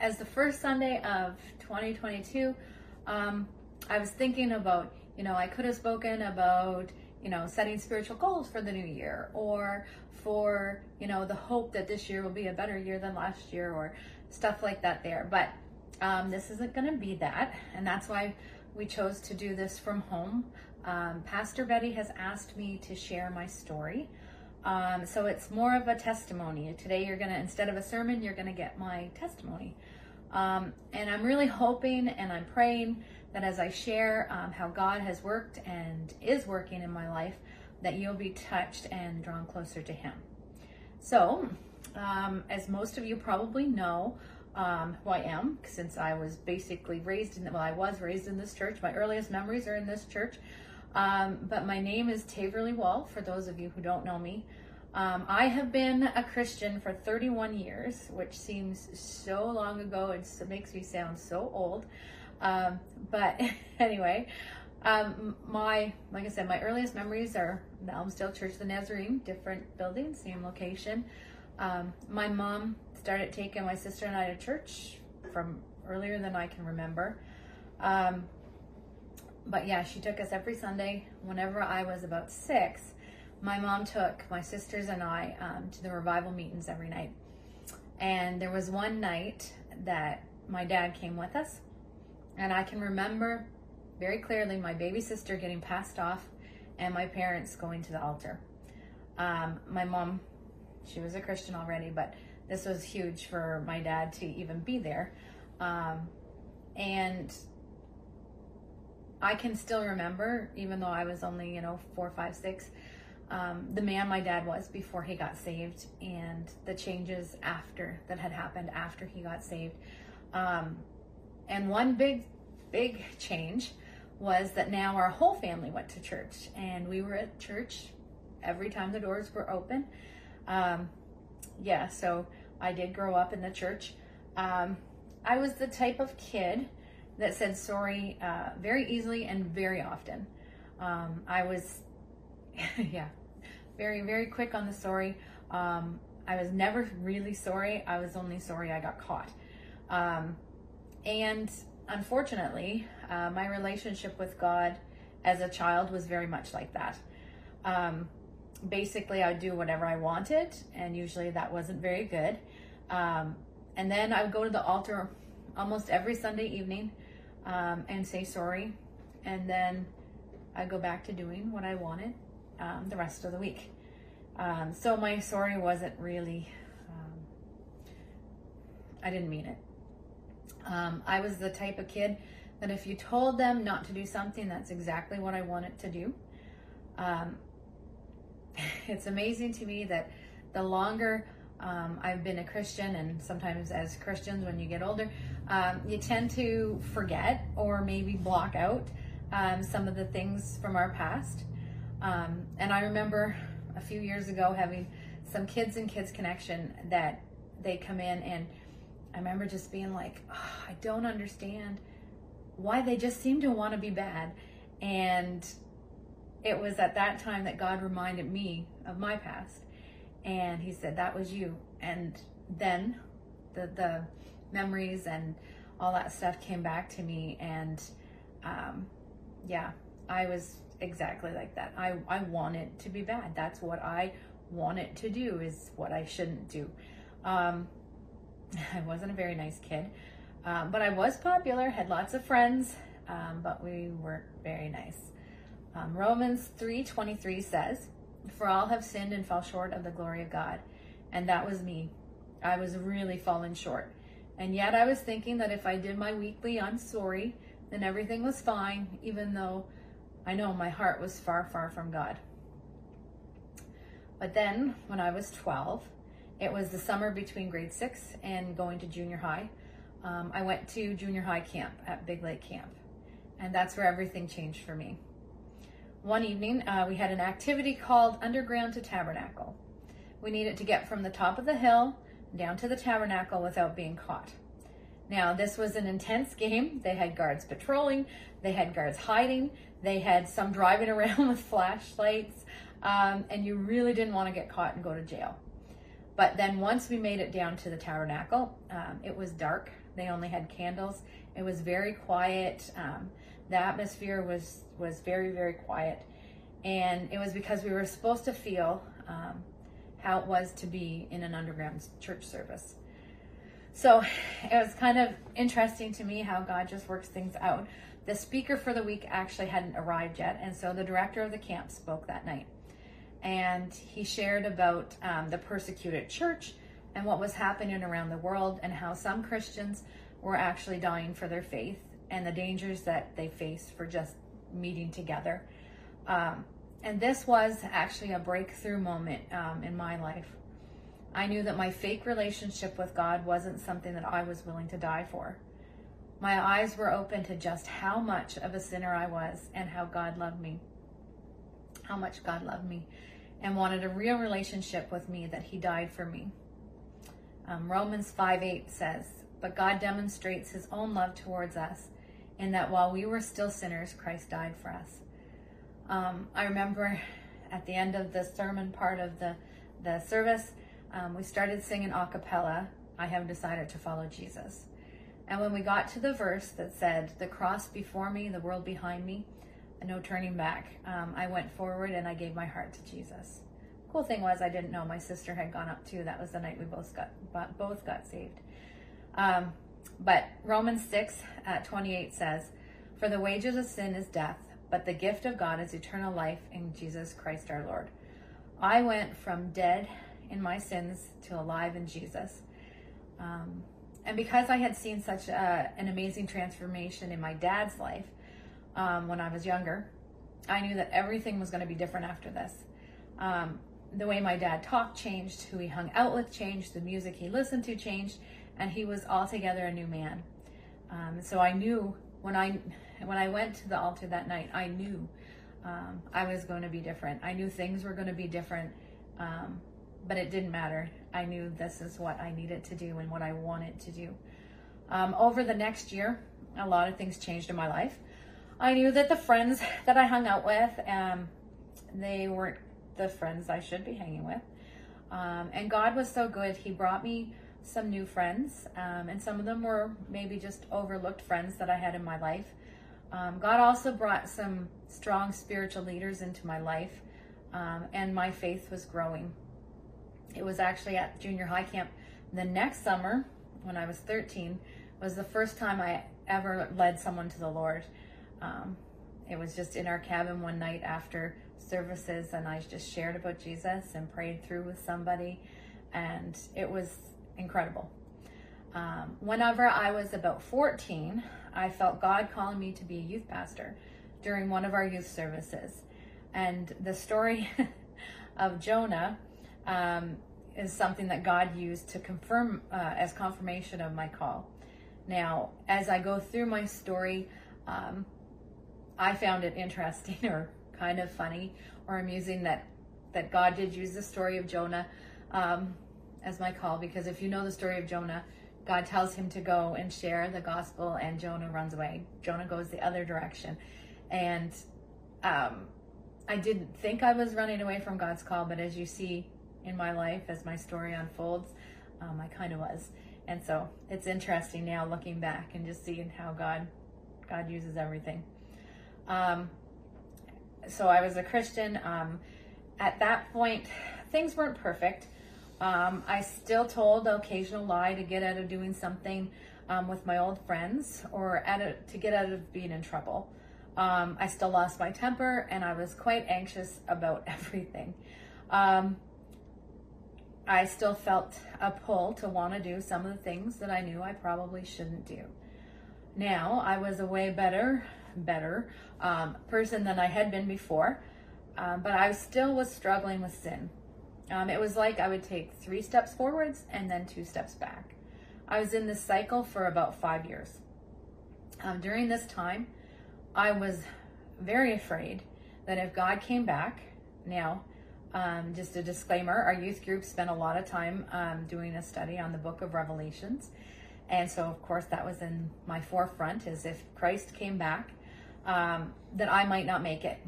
as the first Sunday of 2022, I was thinking about, I could have spoken about, setting spiritual goals for the new year, or for, the hope that this year will be a better year than last year, or stuff like that there. But this isn't going to be that. And that's why we chose to do this from home. Pastor Betty has asked me to share my story. So it's more of a testimony. Today you're going to, instead of a sermon, you're going to get my testimony. And I'm really hoping and I'm praying that as I share how God has worked and is working in my life, that you'll be touched and drawn closer to Him. So, as most of you probably know, who I am, since I was basically raised in, well, I was raised in this church. My earliest memories are in this church. But my name is Taverly Wall, for those of you who don't know me. I have been a Christian for 31 years, which seems so long ago. It makes me sound so old. But anyway, like I said, my earliest memories are the Elmsdale Church of the Nazarene, different building, same location. My mom started taking my sister and I to church from earlier than I can remember. But yeah, she took us every Sunday. Whenever I was about 6, my mom took my sisters and I to the revival meetings every night. And there was one night that my dad came with us, and I can remember very clearly my baby sister getting passed off and my parents going to the altar. My mom, she was a Christian already, but this was huge for my dad to even be there. And I can still remember, even though I was only, 4, 5, 6, the man my dad was before he got saved, and the changes after that had happened after he got saved. And one big change was that now our whole family went to church, and we were at church every time the doors were open. Yeah, so I did grow up in the church. I was the type of kid that said sorry very easily and very often. I was, yeah, very, very quick on the sorry. I was never really sorry. I was only sorry I got caught. And unfortunately, my relationship with God as a child was very much like that. Basically, I'd do whatever I wanted, and usually that wasn't very good. And then I would go to the altar almost every Sunday evening and say sorry, and then I go back to doing what I wanted the rest of the week. So my sorry wasn't really, I didn't mean it. I was the type of kid that if you told them not to do something, that's exactly what I wanted to do. It's amazing to me that the longer I've been a Christian, and sometimes as Christians when you get older, you tend to forget or maybe block out some of the things from our past. And I remember a few years ago having some kids in Kids Connection that they come in, and I remember just being like, oh, I don't understand why they just seem to want to be bad. And it was at that time that God reminded me of my past. And He said, that was you. And then the memories and all that stuff came back to me. And yeah, I was exactly like that. I wanted to be bad. That's what I wanted to do, is what I shouldn't do. I wasn't a very nice kid, but I was popular, had lots of friends, but we weren't very nice. Romans 3:23 says, "For all have sinned and fall short of the glory of God." And that was me. I was really falling short. And yet I was thinking that if I did my weekly "I'm sorry," then everything was fine, even though I know my heart was far, far from God. But then when I was 12, it was the summer between grade 6 and going to junior high. I went to junior high camp at Big Lake Camp, and that's where everything changed for me. One evening, we had an activity called Underground to Tabernacle. We needed to get from the top of the hill down to the tabernacle without being caught. Now, this was an intense game. They had guards patrolling. They had guards hiding. They had some driving around with flashlights, and you really didn't want to get caught and go to jail. But then once we made it down to the tabernacle, it was dark. They only had candles. It was very quiet. The atmosphere was very, very quiet. And it was because we were supposed to feel how it was to be in an underground church service. So it was kind of interesting to me how God just works things out. The speaker for the week actually hadn't arrived yet, and so the director of the camp spoke that night. And he shared about the persecuted church and what was happening around the world, and how some Christians were actually dying for their faith and the dangers that they face for just meeting together. And this was actually a breakthrough moment in my life. I knew that my fake relationship with God wasn't something that I was willing to die for. My eyes were open to just how much of a sinner I was and how God loved me. How much God loved me and wanted a real relationship with me, that he died for me. Romans 5:8 says, "But God demonstrates his own love towards us in that while we were still sinners, Christ died for us." I remember at the end of the sermon part of the service, we started singing a cappella, "I have decided to follow Jesus." And when we got to the verse that said, "The cross before me, the world behind me, no turning back," I went forward and I gave my heart to Jesus. Cool thing was, I didn't know my sister had gone up too. That was the night we both got saved. But Romans 6:28 says, "For the wages of sin is death, but the gift of God is eternal life in Jesus Christ our Lord." I went from dead in my sins to alive in Jesus. And because I had seen such an amazing transformation in my dad's life, when I was younger, I knew that everything was going to be different after this. The way my dad talked changed, who he hung out with changed, the music he listened to changed, and he was altogether a new man. So I knew when I went to the altar that night, I knew I was going to be different. I knew things were going to be different, but it didn't matter. I knew this is what I needed to do and what I wanted to do. Over the next year, a lot of things changed in my life. I knew that the friends that I hung out with, they weren't the friends I should be hanging with. And God was so good. He brought me some new friends. And some of them were maybe just overlooked friends that I had in my life. God also brought some strong spiritual leaders into my life. And my faith was growing. It was actually at junior high camp the next summer when I was 13 was the first time I ever led someone to the Lord. It was just in our cabin one night after services, and I just shared about Jesus and prayed through with somebody, and it was incredible. Whenever I was about 14, I felt God calling me to be a youth pastor during one of our youth services. And the story of Jonah is something that God used to confirm as confirmation of my call. Now, as I go through my story, I found it interesting or kind of funny or amusing that God did use the story of Jonah as my call, because if you know the story of Jonah, God tells him to go and share the gospel, and Jonah runs away. Jonah goes the other direction. And I didn't think I was running away from God's call, but as you see in my life, as my story unfolds, I kind of was. And so it's interesting now looking back and just seeing how God uses everything. So I was a Christian. At that point, things weren't perfect. I still told the occasional lie to get out of doing something with my old friends, or to get out of being in trouble. I still lost my temper, and I was quite anxious about everything. I still felt a pull to want to do some of the things that I knew I probably shouldn't do. Now, I was a way better person than I had been before, but I still was struggling with sin. It was like I would take 3 steps forwards and then 2 steps back. I was in this cycle for about 5 years. During this time, I was very afraid that if God came back, now, just a disclaimer, our youth group spent a lot of time doing a study on the book of Revelations. And so, of course, that was in my forefront, is if Christ came back, that I might not make it.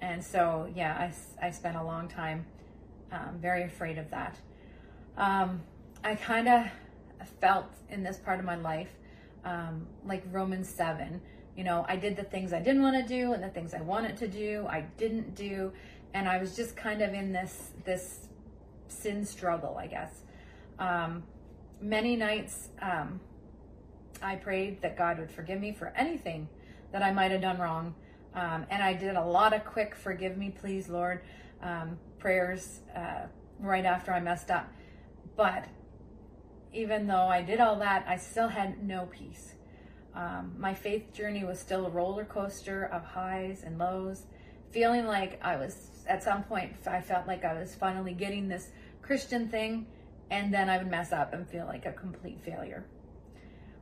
And so, yeah, I spent a long time very afraid of that. I kind of felt in this part of my life, like Romans 7, you know, I did the things I didn't want to do and the things I wanted to do, I didn't do. And I was just kind of in this sin struggle, I guess. Many nights, I prayed that God would forgive me for anything that I might've done wrong. And I did a lot of quick, forgive me, please, Lord, prayers, right after I messed up. But even though I did all that, I still had no peace. My faith journey was still a roller coaster of highs and lows, feeling like I was, at some point, I felt like I was finally getting this Christian thing, and then I would mess up and feel like a complete failure.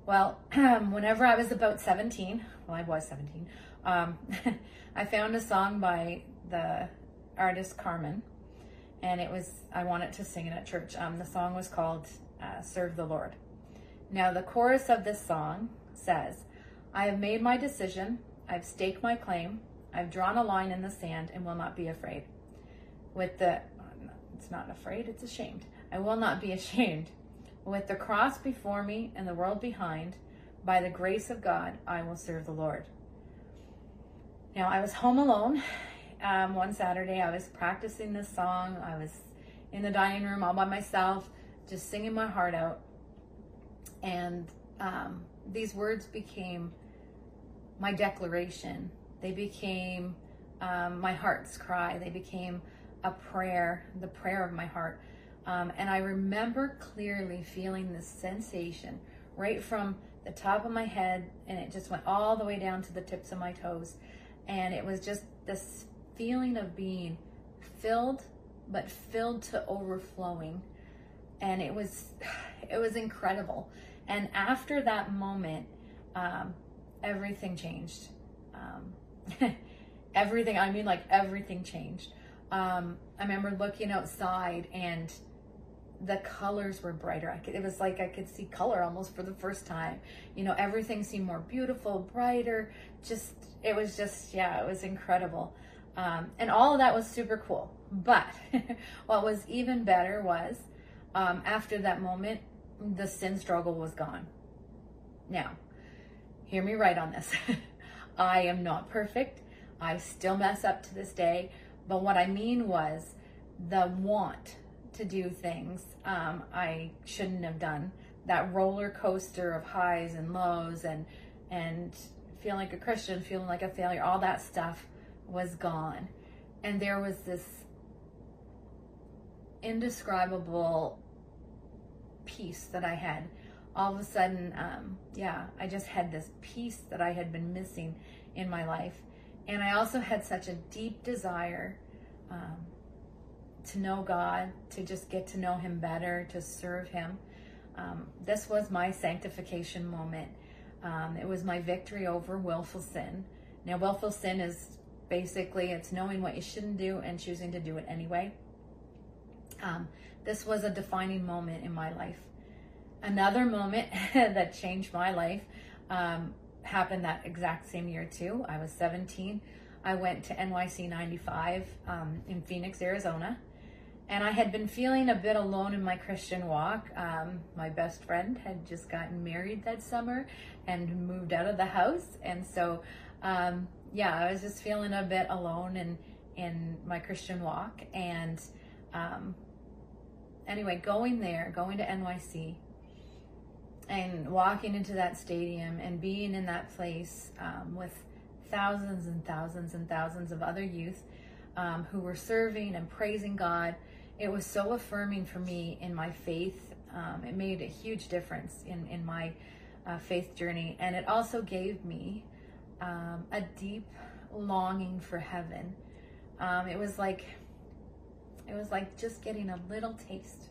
Well, whenever I was about 17, well, I was 17, I found a song by the artist Carmen, and it was, I wanted to sing it at church. The song was called Serve the Lord. Now, the chorus of this song says, I have made my decision, I've staked my claim, I've drawn a line in the sand and will not be afraid. It's not afraid, it's ashamed. I will not be ashamed. With the cross before me and the world behind, by the grace of God, I will serve the Lord. Now, I was home alone one Saturday. I was practicing this song. I was in the dining room all by myself, just singing my heart out. And these words became my declaration. They became my heart's cry. They became a prayer, the prayer of my heart. And I remember clearly feeling this sensation right from the top of my head, and it just went all the way down to the tips of my toes. And it was just this feeling of being filled, but filled to overflowing. And it was incredible. And after that moment, everything changed. Everything, I mean, like everything changed. I remember looking outside and the colors were brighter. It was like I could see color almost for the first time. You know, everything seemed more beautiful, brighter. It was incredible. And all of that was super cool. But what was even better was after that moment, the sin struggle was gone. Now, hear me right on this. I am not perfect. I still mess up to this day. But what I mean was the want to do things I shouldn't have done. That roller coaster of highs and lows and feeling like a Christian, feeling like a failure, all that stuff was gone. And there was this indescribable peace that I had. All of a sudden, I just had this peace that I had been missing in my life. And I also had such a deep desire to know God, to just get to know him better, to serve him. This was my sanctification moment. It was my victory over willful sin. Now, willful sin is basically, it's knowing what you shouldn't do and choosing to do it anyway. This was a defining moment in my life. Another moment that changed my life happened that exact same year too. I was 17. I went to NYC 95 in Phoenix, Arizona. And I had been feeling a bit alone in my Christian walk. My best friend had just gotten married that summer and moved out of the house. And so, I was just feeling a bit alone in my Christian walk. And anyway, going to NYC and walking into that stadium and being in that place with thousands and thousands and thousands of other youth who were serving and praising God, it was so affirming for me in my faith. It made a huge difference in my faith journey. And it also gave me a deep longing for heaven. It was like just getting a little taste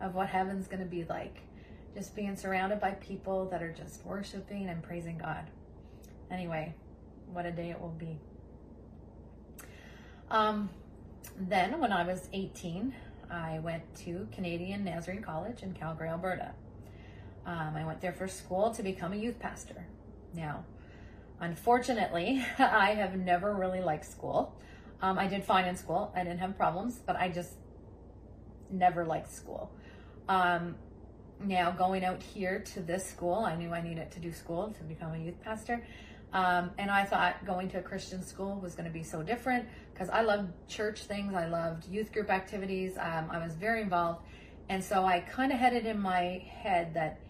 of what heaven's going to be like. Just being surrounded by people that are just worshiping and praising God. Anyway, what a day it will be. Then when I was 18, I went to Canadian Nazarene College in Calgary, Alberta. I went there for school to become a youth pastor. Now, unfortunately, I have never really liked school. I did fine in school. I didn't have problems, but I just never liked school. Now going out here to this school, I knew I needed to do school to become a youth pastor. And I thought going to a Christian school was going to be so different because I loved church things. I loved youth group activities. I was very involved. And so I kind of had it in my head that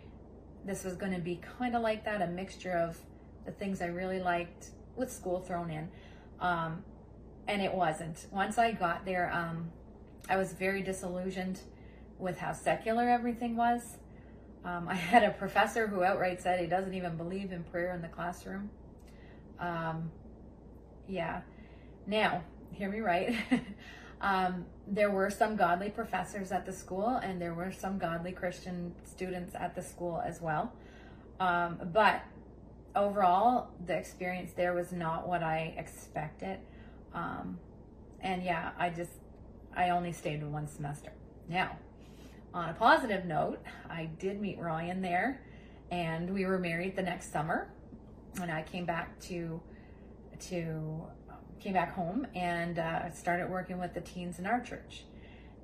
this was going to be kind of like that, a mixture of the things I really liked with school thrown in. And it wasn't. Once I got there, I was very disillusioned with how secular everything was. I had a professor who outright said he doesn't even believe in prayer in the classroom. Now, hear me right. There were some godly professors at the school, and there were some godly Christian students at the school as well. But overall, the experience there was not what I expected. I only stayed in one semester. Now, on a positive note, I did meet Ryan there, and we were married the next summer. And I came back home and started working with the teens in our church.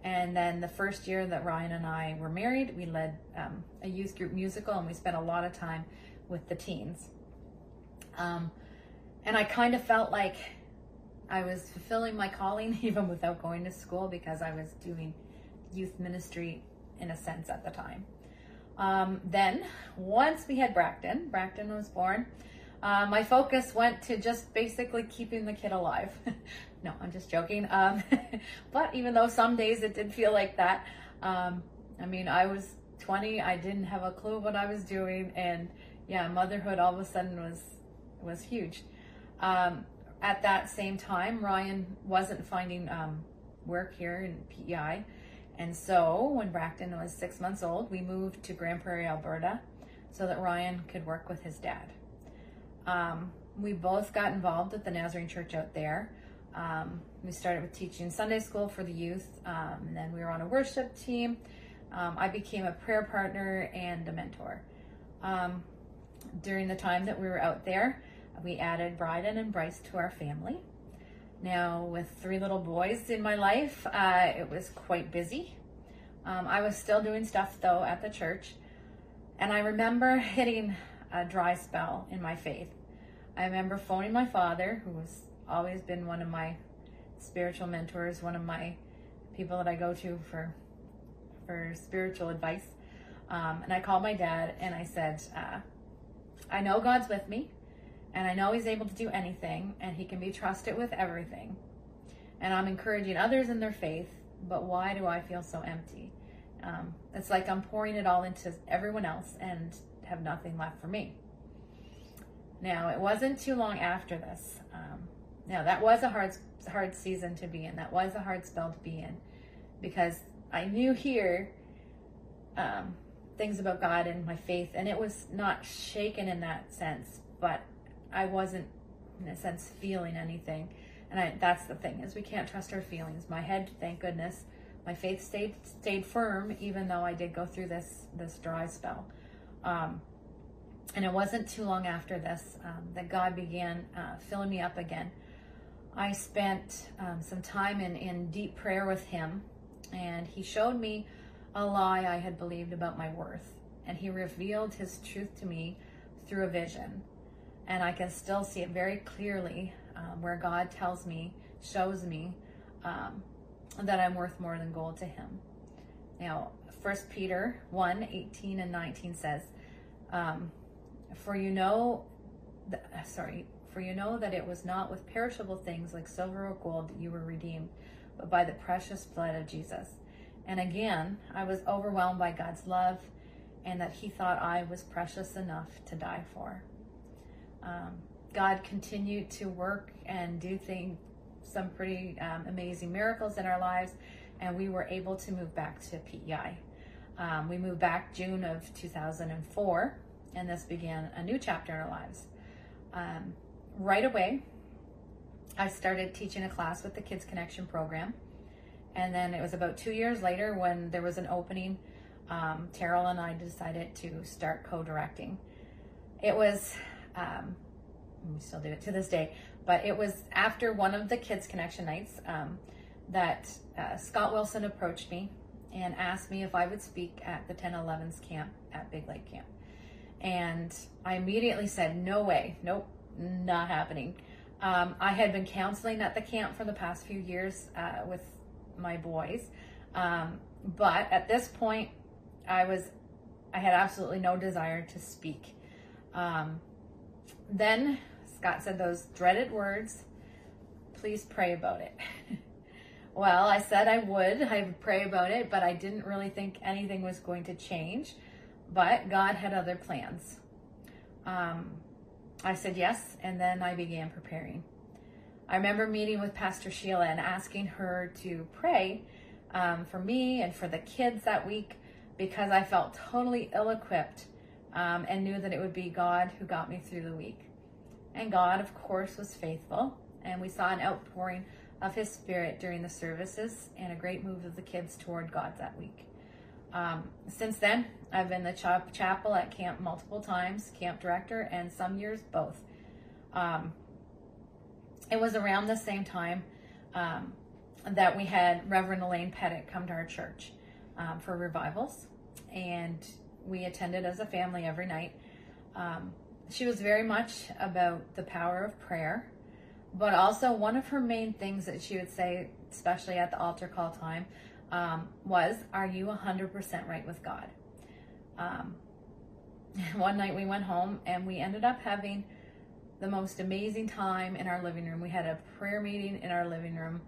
And then the first year that Ryan and I were married, we led a youth group musical, and we spent a lot of time with the teens. And I kind of felt like I was fulfilling my calling even without going to school, because I was doing youth ministry in a sense at the time. Then once we had Braxton was born, my focus went to just basically keeping the kid alive. No, I'm just joking. But even though some days it did feel like that, I was 20, I didn't have a clue what I was doing. And yeah, motherhood all of a sudden was huge. At that same time, Ryan wasn't finding work here in PEI. And so when Braxton was 6 months old, we moved to Grand Prairie, Alberta, so that Ryan could work with his dad. We both got involved at the Nazarene Church out there. We started with teaching Sunday school for the youth, and then we were on a worship team. I became a prayer partner and a mentor. During the time that we were out there, we added Bryden and Bryce to our family. Now, with three little boys in my life, it was quite busy. I was still doing stuff, though, at the church. And I remember hitting a dry spell in my faith. I remember phoning my father, who has always been one of my spiritual mentors, one of my people that I go to for spiritual advice. And I called my dad, and I said, I know God's with me. And I know he's able to do anything, and he can be trusted with everything. And I'm encouraging others in their faith, but why do I feel so empty? It's like I'm pouring it all into everyone else and have nothing left for me. Now, it wasn't too long after this. Now, that was a hard season to be in. That was a hard spell to be in, because I knew here things about God and my faith, and it was not shaken in that sense, but I wasn't, in a sense, feeling anything. And that's the thing, is we can't trust our feelings. My head, thank goodness, my faith stayed firm, even though I did go through this dry spell. And it wasn't too long after this that God began filling me up again. I spent some time in deep prayer with him, and he showed me a lie I had believed about my worth. And he revealed his truth to me through a vision. And I can still see it very clearly, where God shows me that I'm worth more than gold to him. Now, 1 Peter 1:18 and 19 says, For you know that it was not with perishable things like silver or gold that you were redeemed, but by the precious blood of Jesus. And again, I was overwhelmed by God's love, and that he thought I was precious enough to die for. God continued to work and do some pretty amazing miracles in our lives, and we were able to move back to PEI. We moved back June of 2004, and this began a new chapter in our lives. Right away, I started teaching a class with the Kids Connection program, and then it was about 2 years later when there was an opening, Terrell and I decided to start co-directing. It was... we still do it to this day, but it was after one of the Kids Connection nights that Scott Wilson approached me and asked me if I would speak at the 10-11s camp at Big Lake Camp. And I immediately said, no way, nope, not happening. I had been counseling at the camp for the past few years with my boys. But at this point, I had absolutely no desire to speak. Then Scott said those dreaded words, please pray about it. Well, I said I would pray about it, but I didn't really think anything was going to change. But God had other plans. I said yes, and then I began preparing. I remember meeting with Pastor Sheila and asking her to pray for me and for the kids that week, because I felt totally ill-equipped and knew that it would be God who got me through the week. And God, of course, was faithful, and we saw an outpouring of His Spirit during the services and a great move of the kids toward God that week. Since then, I've been the chapel at camp multiple times, camp director, and some years both. It was around the same time that we had Reverend Elaine Pettit come to our church for revivals, and we attended as a family every night. She was very much about the power of prayer, but also one of her main things that she would say, especially at the altar call time, was, are you 100% right with God? One night we went home and we ended up having the most amazing time in our living room. We had a prayer meeting in our living room.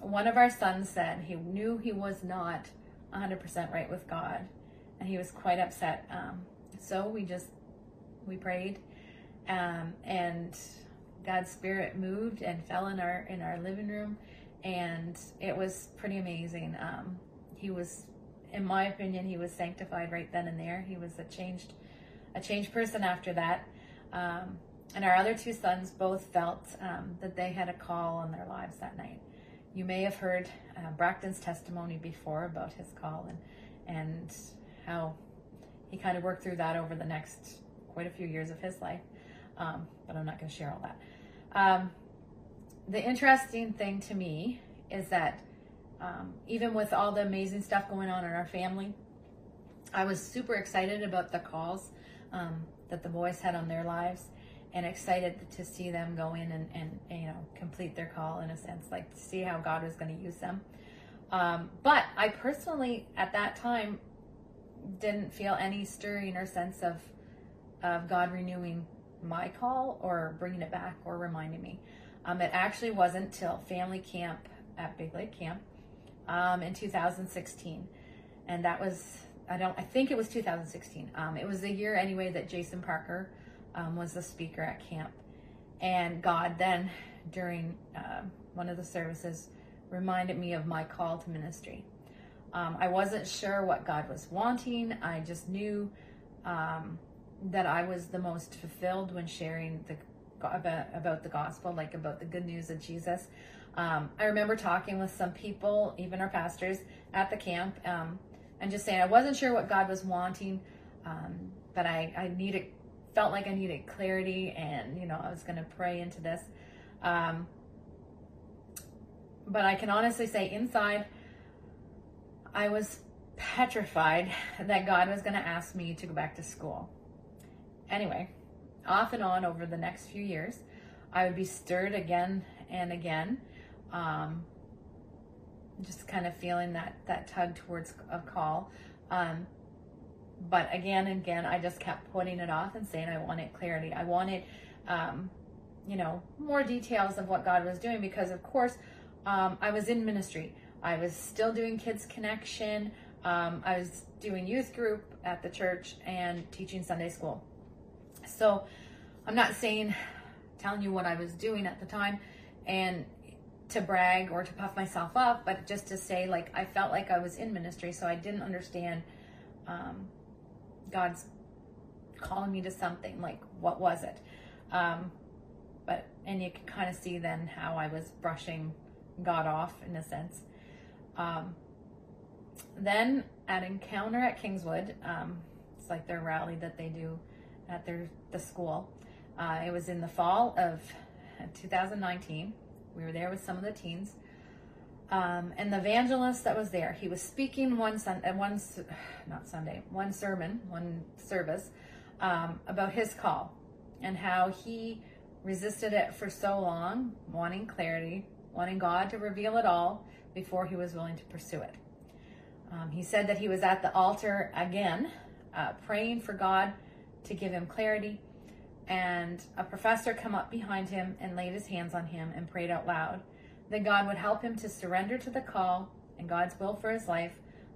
One of our sons said he knew he was not 100% right with God, and he was quite upset. So we prayed, and God's Spirit moved and fell in our living room. And it was pretty amazing. He was, in my opinion, he was sanctified right then and there. He was a changed person after that. And our other two sons both felt that they had a call on their lives that night. You may have heard Braxton's testimony before about his call and how he kind of worked through that over the next quite a few years of his life. But I'm not going to share all that. The interesting thing to me is that even with all the amazing stuff going on in our family, I was super excited about the calls that the boys had on their lives, and excited to see them go in and you know, complete their call in a sense, like to see how God was going to use them. But I personally, at that time, didn't feel any stirring or sense of God renewing my call or bringing it back or reminding me. It actually wasn't till family camp at Big Lake Camp in 2016, and that was, I think it was 2016. It was the year anyway that Jason Parker was the speaker at camp, and God then during one of the services reminded me of my call to ministry. I wasn't sure what God was wanting. I just knew that I was the most fulfilled when sharing about the gospel, like about the good news of Jesus. I remember talking with some people, even our pastors at the camp, and just saying I wasn't sure what God was wanting, but I felt like I needed clarity, and you know, I was going to pray into this. But I can honestly say inside I was petrified that God was going to ask me to go back to school. Anyway, off and on over the next few years, I would be stirred again and again, just kind of feeling that tug towards a call. But again and again, I just kept putting it off and saying I wanted clarity. I wanted, you know, more details of what God was doing, because of course, I was in ministry. I was still doing Kids Connection. I was doing youth group at the church and teaching Sunday school. So I'm not telling you what I was doing at the time and to brag or to puff myself up, but just to say, like, I felt like I was in ministry, so I didn't understand God's calling me to something, like what was it? And you can kind of see then how I was brushing God off in a sense. Then at Encounter at Kingswood, it's like their rally that they do at the school. It was in the fall of 2019. We were there with some of the teens. And the evangelist that was there, he was speaking one service about his call and how he resisted it for so long, wanting clarity, wanting God to reveal it all before he was willing to pursue it. He said that he was at the altar again, praying for God to give him clarity, and a professor came up behind him and laid his hands on him and prayed out loud that God would help him to surrender to the call and God's will for his life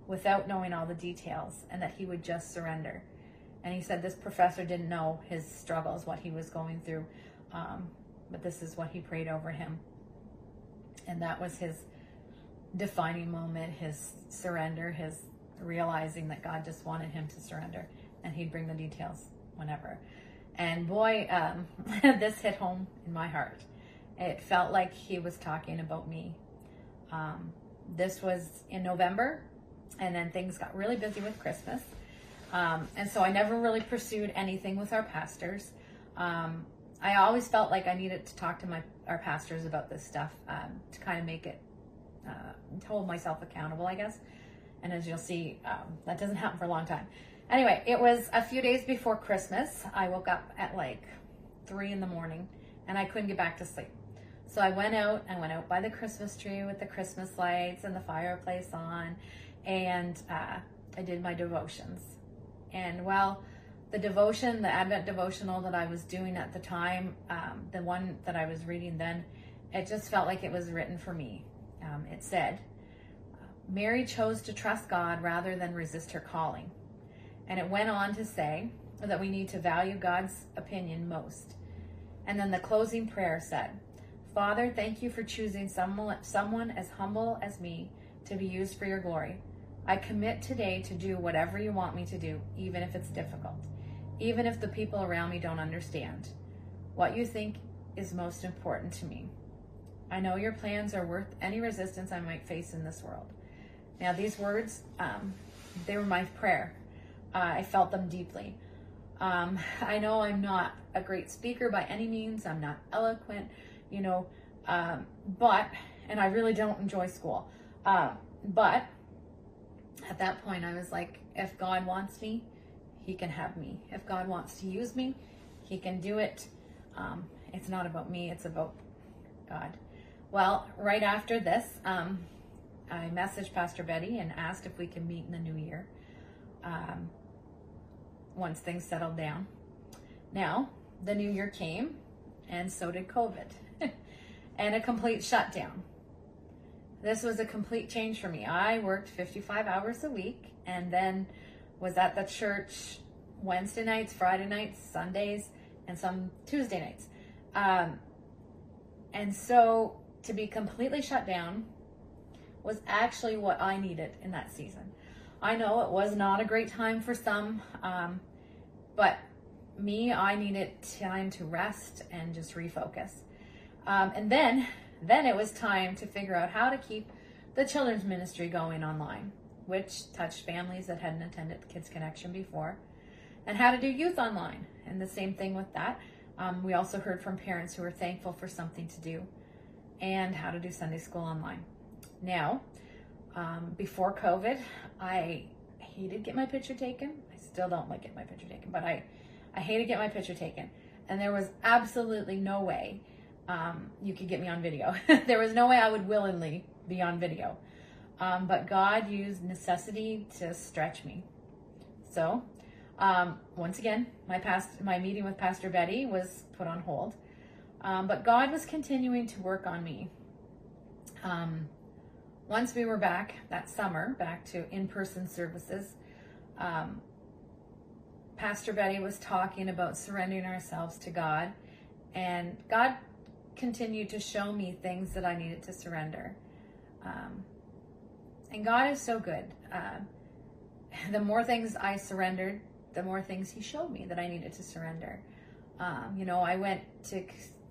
without knowing all the details, and that he would just surrender. And he said this professor didn't know his struggles, what he was going through, but this is what he prayed over him. And that was his defining moment, his surrender, his realizing that God just wanted him to surrender, and he'd bring the details whenever. And boy, this hit home in my heart. It felt like he was talking about me. This was in November, and then things got really busy with Christmas. And so I never really pursued anything with our pastors. I always felt like I needed to talk to our pastors about this stuff, to kind of make it, hold myself accountable, I guess. And as you'll see, that doesn't happen for a long time. Anyway, it was a few days before Christmas. I woke up at like 3 in the morning, and I couldn't get back to sleep. So I went out. I went out by the Christmas tree with the Christmas lights and the fireplace on, and I did my devotions. And well, the devotion, the Advent devotional that I was doing at the time, the one that I was reading then, it just felt like it was written for me. It said, Mary chose to trust God rather than resist her calling. And it went on to say that we need to value God's opinion most. And then the closing prayer said, Father, thank you for choosing someone as humble as me to be used for your glory. I commit today to do whatever you want me to do, even if it's difficult, even if the people around me don't understand. What you think is most important to me. I know your plans are worth any resistance I might face in this world. Now these words, they were my prayer. I felt them deeply. I know I'm not a great speaker by any means. I'm not eloquent, and I really don't enjoy school. But at that point I was like, if God wants me, he can have me. If God wants to use me, he can do it. It's not about me, it's about God. Well, right after this, I messaged Pastor Betty and asked if we could meet in the new year, once things settled down. Now, the new year came, and so did COVID, and a complete shutdown. This was a complete change for me. I worked 55 hours a week, and then was at the church Wednesday nights, Friday nights, Sundays, and some Tuesday nights. And so to be completely shut down was actually what I needed in that season. I know it was not a great time for some, but me, I needed time to rest and just refocus. And then it was time to figure out how to keep the children's ministry going online, which touched families that hadn't attended Kids Connection before, and how to do youth online. And the same thing with that. We also heard from parents who were thankful for something to do, and how to do Sunday school online. Now, before COVID, I hated get my picture taken. I still don't like get my picture taken, but I hated get my picture taken. And there was absolutely no way you could get me on video. There was no way I would willingly be on video. But God used necessity to stretch me. So once again, my meeting with Pastor Betty was put on hold. But God was continuing to work on me. Once we were back that summer, back to in-person services, Pastor Betty was talking about surrendering ourselves to God, and God continued to show me things that I needed to surrender. And God is so good. The more things I surrendered, the more things he showed me that I needed to surrender. I went to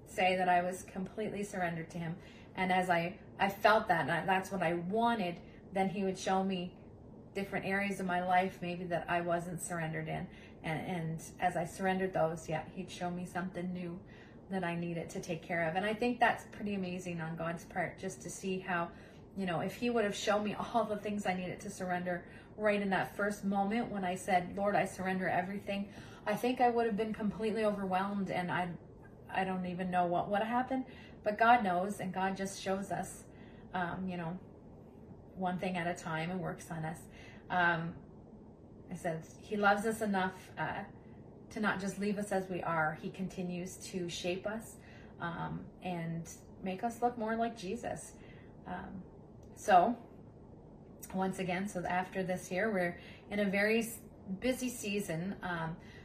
say that I was completely surrendered to him, and as I felt that, and that's what I wanted, then he would show me different areas of my life maybe that I wasn't surrendered in. And as I surrendered those, he'd show me something new that I needed to take care of. And I think that's pretty amazing on God's part, just to see how you know, if he would have shown me all the things I needed to surrender right in that first moment when I said, Lord, I surrender everything, I think I would have been completely overwhelmed, and I don't even know what would have happened. But God knows, and God just shows us, you know, one thing at a time and works on us. It says he loves us enough to not just leave us as we are. He continues to shape us and make us look more like Jesus. So once again, so after this year, we're in a very busy season,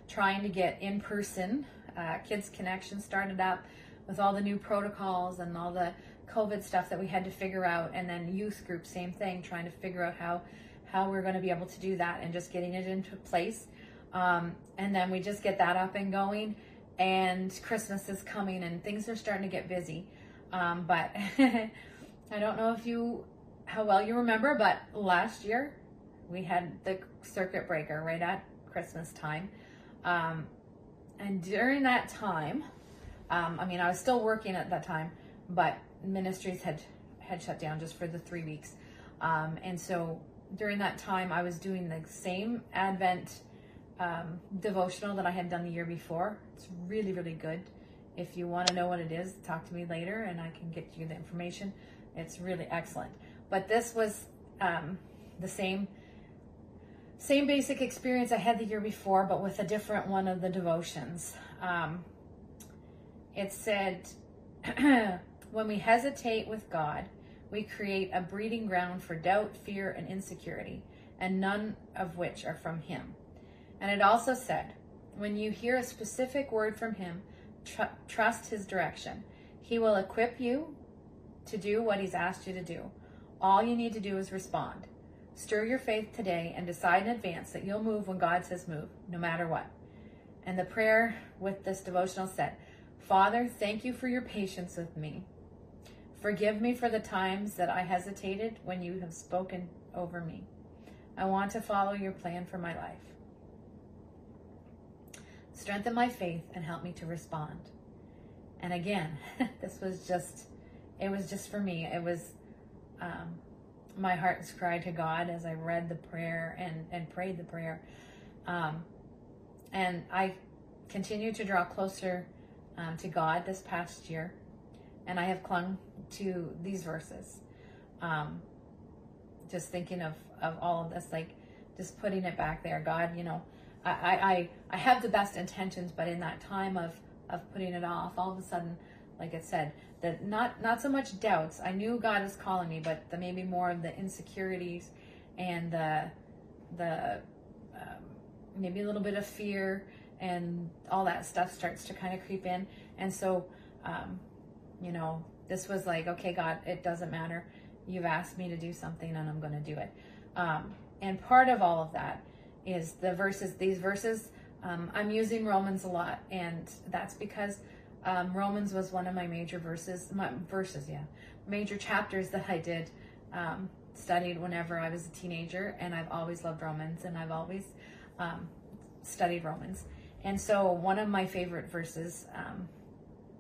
trying to get in-person Kids Connection started up with all the new protocols and all the COVID stuff that we had to figure out. And then youth group, same thing, trying to figure out how we're going to be able to do that and just getting it into place. And then we just get that up and going, and Christmas is coming and things are starting to get busy. But I don't know if how well you remember, but last year we had the circuit breaker right at Christmas time. And during that time, I mean, I was still working at that time, but ministries had shut down just for the 3 weeks. And so during that time, I was doing the same Advent devotional that I had done the year before. It's really, really good. If you want to know what it is, talk to me later and I can get you the information. It's really excellent. But this was the same basic experience I had the year before, but with a different one of the devotions. It said, when we hesitate with God, we create a breeding ground for doubt, fear, and insecurity, and none of which are from him. And it also said, when you hear a specific word from him, trust his direction. He will equip you to do what he's asked you to do. All you need to do is respond. Stir your faith today and decide in advance that you'll move when God says move, no matter what. And the prayer with this devotional said, Father, thank you for your patience with me. Forgive me for the times that I hesitated when you have spoken over me. I want to follow your plan for my life. Strengthen my faith and help me to respond. And again, this was just for me. It was my heart's cry to God as I read the prayer and prayed the prayer. And I continued to draw closer to God this past year. And I have clung to these verses. Just thinking of all of this, like just putting it back there. God, you know, I have the best intentions, but in that time of putting it off, all of a sudden, like it said, that not so much doubts. I knew God was calling me, but maybe more of the insecurities and the maybe a little bit of fear and all that stuff starts to kind of creep in. And so, you know, this was like, okay, God, it doesn't matter. You've asked me to do something and I'm going to do it. And part of all of that is these verses, I'm using Romans a lot, and that's because Romans was one of my major major chapters that I did, studied whenever I was a teenager, and I've always loved Romans, and I've always studied Romans. And so one of my favorite verses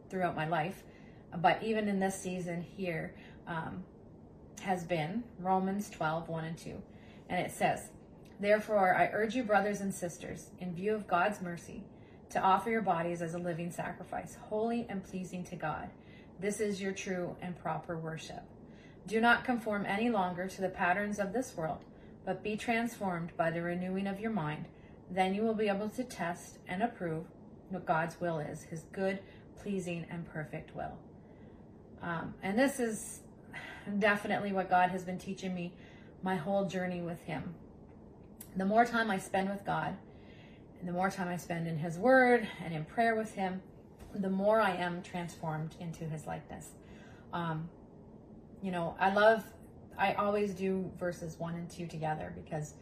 throughout my life, but even in this season here, has been Romans 12:1-2. And it says, therefore, I urge you, brothers and sisters, in view of God's mercy, to offer your bodies as a living sacrifice, holy and pleasing to God. This is your true and proper worship. Do not conform any longer to the patterns of this world, but be transformed by the renewing of your mind. Then you will be able to test and approve what God's will is, his good, pleasing, and perfect will. And this is definitely what God has been teaching me my whole journey with him. The more time I spend with God, and the more time I spend in his word and in prayer with him, the more I am transformed into his likeness. You know, I always do verses 1 and 2 together because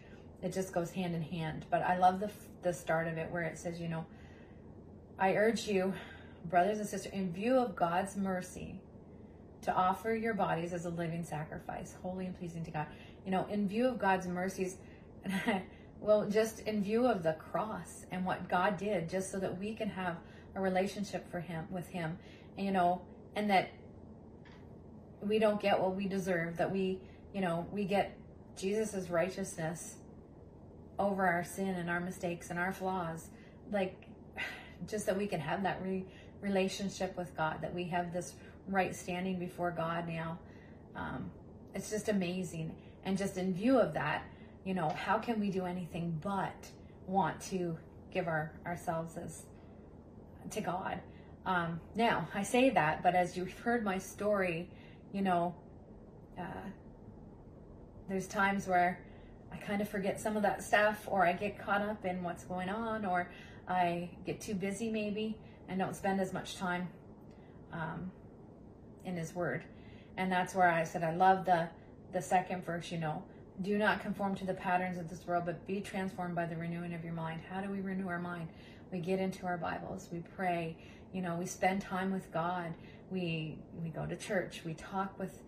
it just goes hand in hand. But I love the start of it where it says, you know, I urge you, brothers and sisters, in view of God's mercy, to offer your bodies as a living sacrifice, holy and pleasing to God. You know, in view of God's mercies, well, just in view of the cross and what God did, just so that we can have a relationship with him, and that we don't get what we deserve, that we, you know, we get Jesus's righteousness over our sin and our mistakes and our flaws, like just that we can have that relationship with God, that we have this right standing before God now. It's just amazing. And just in view of that, you know, how can we do anything but want to give ourselves as to God? Now I say that, but as you've heard my story, you know, there's times where I kind of forget some of that stuff, or I get caught up in what's going on, or I get too busy maybe and don't spend as much time in His Word. And that's where I said I love the second verse, you know, do not conform to the patterns of this world, but be transformed by the renewing of your mind. How do we renew our mind? We get into our Bibles, we pray, you know, we spend time with God, we go to church, we talk with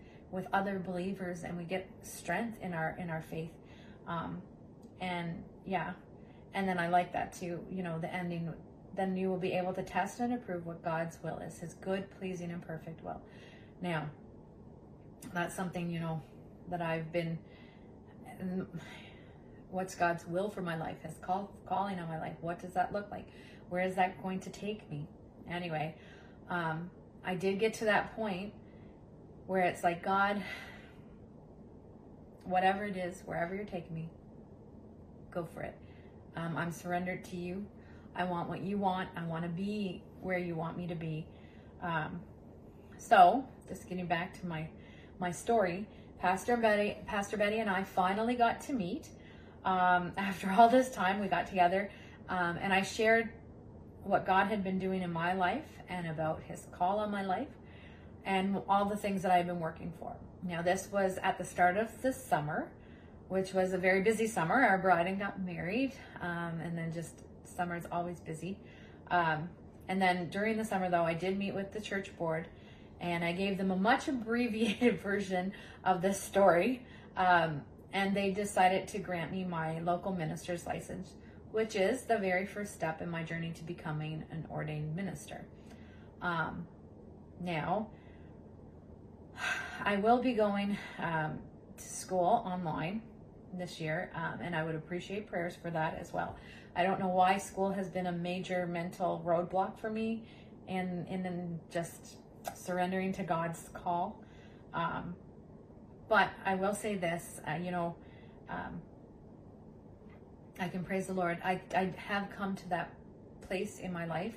other believers, and we get strength in our faith. And then I like that too, you know, the ending, then you will be able to test and approve what God's will is, His good, pleasing, and perfect will. Now, that's something, you know, that I've been, what's God's will for my life, His calling on my life, what does that look like, where is that going to take me? Anyway, I did get to that point where it's like, God, whatever it is, wherever you're taking me, go for it. I'm surrendered to you. I want what you want. I want to be where you want me to be. So just getting back to my story, Pastor Betty and I finally got to meet. After all this time, we got together, and I shared what God had been doing in my life and about His call on my life and all the things that I've been working for. Now, this was at the start of this summer, which was a very busy summer. Our bride got married, and then just summer is always busy. And then during the summer, though, I did meet with the church board, and I gave them a much abbreviated version of this story, and they decided to grant me my local minister's license, which is the very first step in my journey to becoming an ordained minister. Now, I will be going to school online this year, and I would appreciate prayers for that as well. I don't know why school has been a major mental roadblock for me, and just surrendering to God's call. But I will say this, I can praise the Lord. I have come to that place in my life,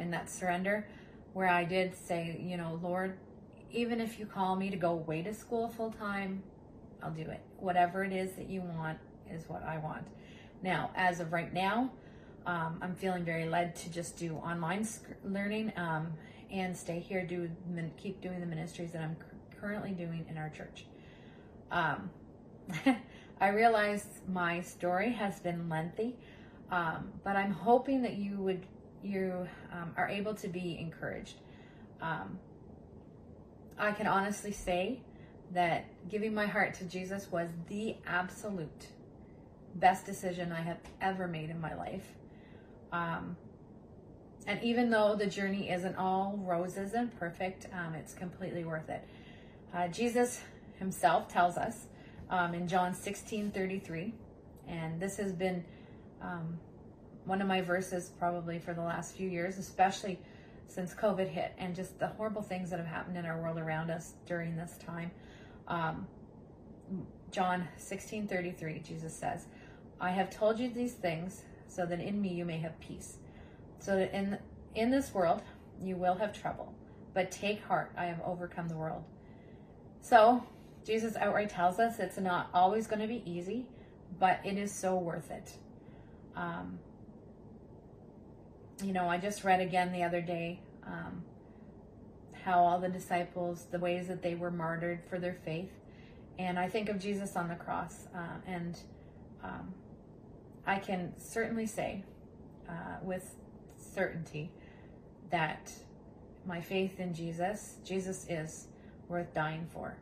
in that surrender, where I did say, you know, Lord, even if you call me to go away to school full time, I'll do it. Whatever it is that you want is what I want. Now, as of right now, I'm feeling very led to just do online learning, and stay here, keep doing the ministries that I'm currently doing in our church. I realize my story has been lengthy, but I'm hoping that you are able to be encouraged. I can honestly say that giving my heart to Jesus was the absolute best decision I have ever made in my life. And even though the journey isn't all roses and perfect, it's completely worth it. Jesus Himself tells us in John 16:33, and this has been one of my verses probably for the last few years, especially since COVID hit and just the horrible things that have happened in our world around us during this time. John 16:33, Jesus says, I have told you these things so that in me you may have peace. So that in this world you will have trouble, but take heart, I have overcome the world. So Jesus outright tells us it's not always going to be easy, but it is so worth it. You know, I just read again the other day how all the disciples, the ways that they were martyred for their faith. And I think of Jesus on the cross. And I can certainly say with certainty that my faith in Jesus is worth dying for.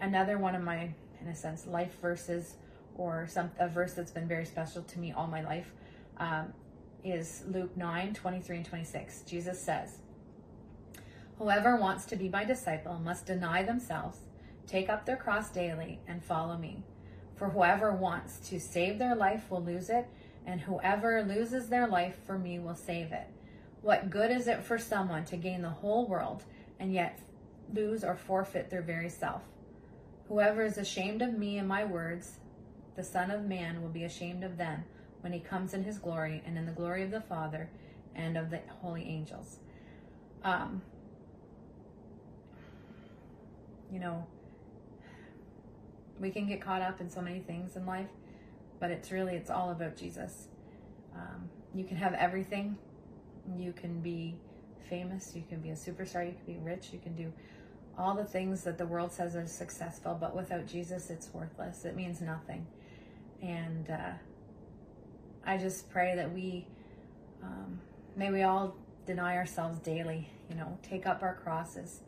Another one of my, in a sense, life verses, or a verse that's been very special to me all my life, is Luke 9:23 and 26. Jesus says, Whoever wants to be my disciple must deny themselves, take up their cross daily, and follow me. For whoever wants to save their life will lose it, and whoever loses their life for me will save it. What good is it for someone to gain the whole world and yet lose or forfeit their very self? Whoever is ashamed of me and my words, the Son of Man will be ashamed of them when he comes in his glory and in the glory of the Father and of the holy angels. You know, we can get caught up in so many things in life, but it's all about Jesus. You can have everything. You can be famous. You can be a superstar. You can be rich. You can do all the things that the world says are successful, but without Jesus, it's worthless. It means nothing. And I just pray that may we all deny ourselves daily, take up our crosses.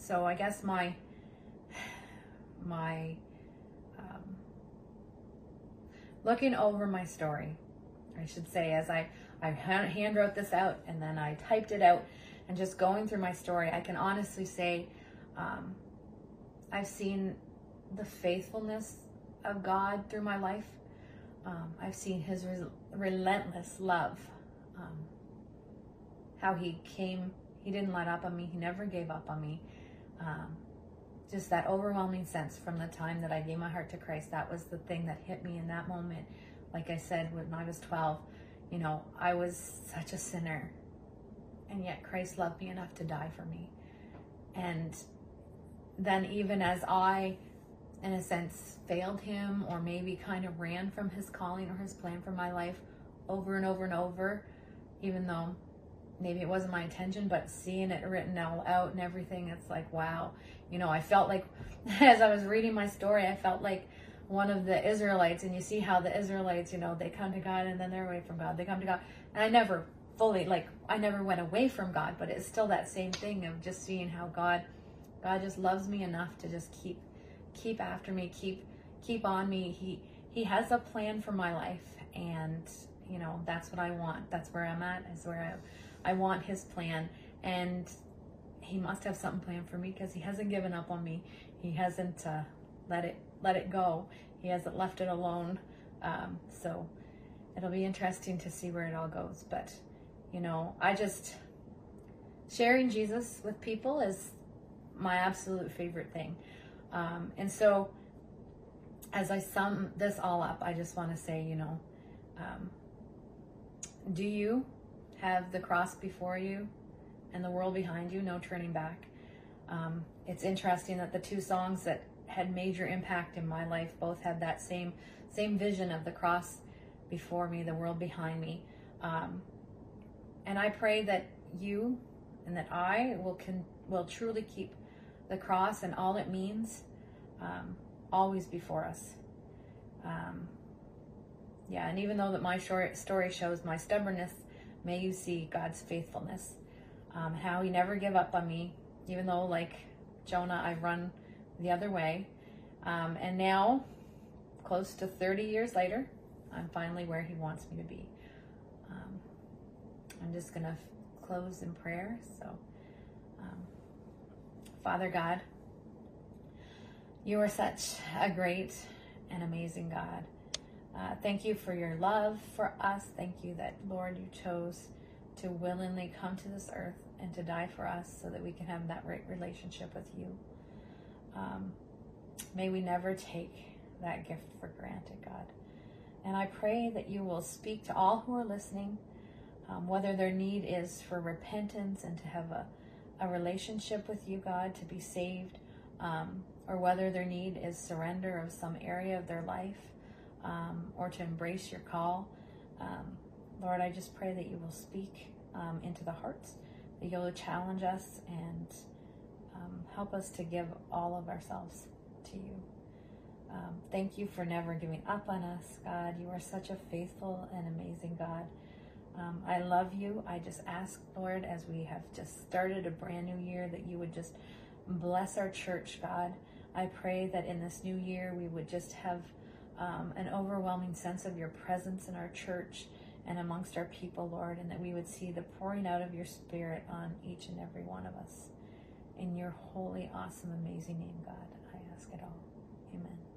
So I guess my looking over my story, I should say, as I hand wrote this out and then I typed it out, and just going through my story, I can honestly say I've seen the faithfulness of God through my life. I've seen his relentless love, how he came, he didn't let up on me, he never gave up on me. Just that overwhelming sense from the time that I gave my heart to Christ, that was the thing that hit me in that moment. Like I said, when I was 12, I was such a sinner, and yet Christ loved me enough to die for me. And then even as I, in a sense, failed him, or maybe kind of ran from his calling or his plan for my life over and over and over, even though maybe it wasn't my intention, but seeing it written all out and everything, it's like, wow. I felt like, as I was reading my story, I felt like one of the Israelites, and you see how the Israelites, they come to God and then they're away from God. They come to God, and I never fully, I never went away from God, but it's still that same thing of just seeing how God just loves me enough to just keep after me, keep on me. He has a plan for my life, and that's what I want. That's where I'm at. Is where I want his plan, and he must have something planned for me, because he hasn't given up on me. He hasn't let it go. He hasn't left it alone. So it'll be interesting to see where it all goes. But I just, sharing Jesus with people is my absolute favorite thing. And so as I sum this all up, I just want to say, do you have the cross before you and the world behind you? No turning back. It's interesting that the two songs that had major impact in my life both had that same vision of the cross before me, the world behind me. And I pray that you and that I will truly keep the cross and all it means always before us. And even though that my short story shows my stubbornness, may you see God's faithfulness, how he never gave up on me, even though like Jonah, I've run the other way. And now, close to 30 years later, I'm finally where he wants me to be. I'm just going to close in prayer. So, Father God, you are such a great and amazing God. Thank you for your love for us. Thank you that, Lord, you chose to willingly come to this earth and to die for us so that we can have that right relationship with you. May we never take that gift for granted, God. And I pray that you will speak to all who are listening, whether their need is for repentance and to have a relationship with you, God, to be saved, or whether their need is surrender of some area of their life, or to embrace your call. Lord, I just pray that you will speak into the hearts, that you'll challenge us and help us to give all of ourselves to you. Thank you for never giving up on us, God. You are such a faithful and amazing God. I love you. I just ask, Lord, as we have just started a brand new year, that you would just bless our church, God. I pray that in this new year we would just have an overwhelming sense of your presence in our church, and amongst our people, Lord, and that we would see the pouring out of your Spirit on each and every one of us. In your holy, awesome, amazing name, God, I ask it all. Amen.